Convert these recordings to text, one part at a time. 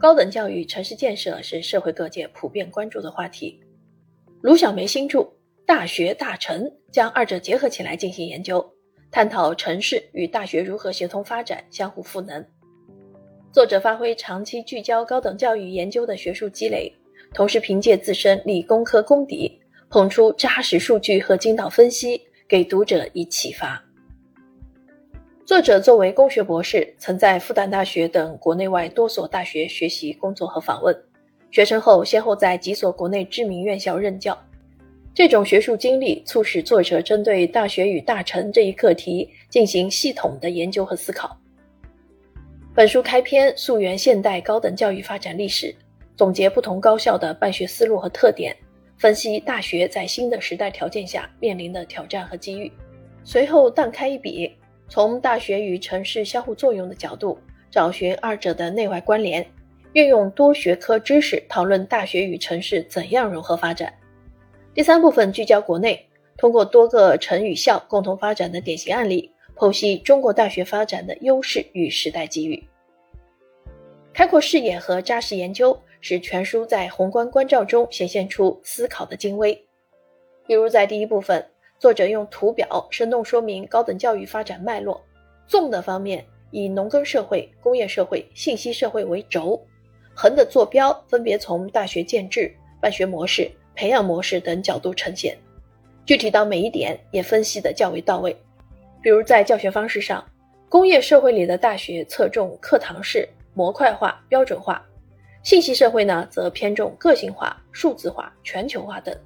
高等教育、城市建设是社会各界普遍关注的话题。卢晓梅新著《大学大城》将二者结合起来进行研究，探讨城市与大学如何协同发展、相互赋能。作者发挥长期聚焦高等教育研究的学术积累，同时凭借自身理工科功底，捧出扎实数据和精到分析，给读者以启发。作者作为工学博士，曾在复旦大学等国内外多所大学学习、工作和访问。学成后，先后在几所国内知名院校任教。这种学术经历促使作者针对大学与大城这一课题进行系统的研究和思考。本书开篇溯源现代高等教育发展历史，总结不同高校的办学思路和特点，分析大学在新的时代条件下面临的挑战和机遇。随后荡开一笔，从大学与城市相互作用的角度，找寻二者的内外关联，运用多学科知识讨论大学与城市怎样融合发展。第三部分聚焦国内，通过多个城与校共同发展的典型案例，剖析中国大学发展的优势与时代机遇。开阔视野和扎实研究使全书在宏观关照中显现出思考的精微。比如在第一部分，作者用图表生动说明高等教育发展脉络，纵的方面以农耕社会、工业社会、信息社会为轴，横的坐标分别从大学建制、办学模式、培养模式等角度呈现，具体到每一点也分析得较为到位。比如在教学方式上，工业社会里的大学侧重课堂式、模块化、标准化；信息社会呢，则偏重个性化、数字化、全球化等。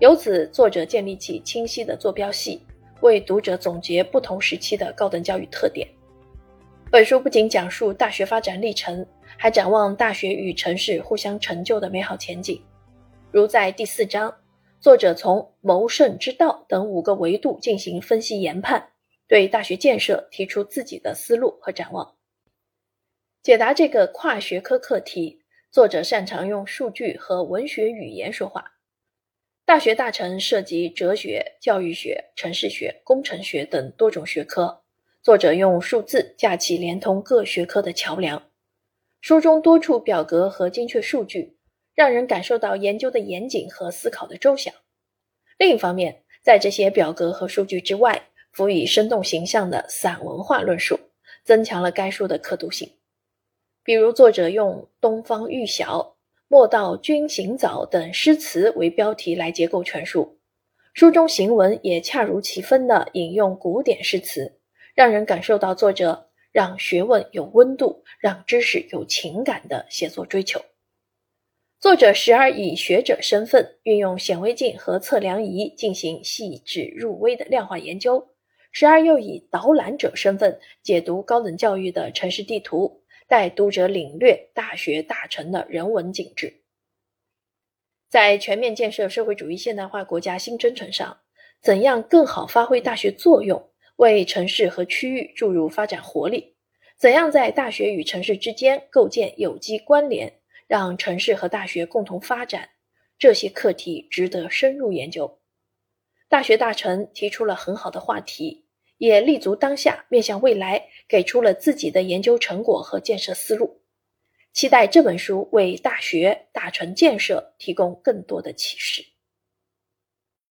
由此，作者建立起清晰的坐标系，为读者总结不同时期的高等教育特点。本书不仅讲述大学发展历程，还展望大学与城市互相成就的美好前景。如在第4章，作者从谋胜之道等5个维度进行分析研判，对大学建设提出自己的思路和展望。解答这个跨学科课题，作者擅长用数据和文学语言说话。大学大城涉及哲学、教育学、城市学、工程学等多种学科，作者用数字架起连通各学科的桥梁。书中多处表格和精确数据，让人感受到研究的严谨和思考的周详。另一方面，在这些表格和数据之外，辅以生动形象的散文化论述，增强了该书的可读性。比如作者用东方玉晓、莫道君行早等诗词为标题来结构全书，书中行文也恰如其分地引用古典诗词，让人感受到作者让学问有温度、让知识有情感的写作追求。作者时而以学者身份，运用显微镜和测量仪进行细致入微的量化研究，时而又以导览者身份解读高等教育的城市地图，带读者领略大学大城的人文景致。在全面建设社会主义现代化国家新征程上，怎样更好发挥大学作用，为城市和区域注入发展活力？怎样在大学与城市之间构建有机关联，让城市和大学共同发展？这些课题值得深入研究。大学大城提出了很好的话题，也立足当下，面向未来，给出了自己的研究成果和建设思路。期待这本书为大学大城建设提供更多的启示。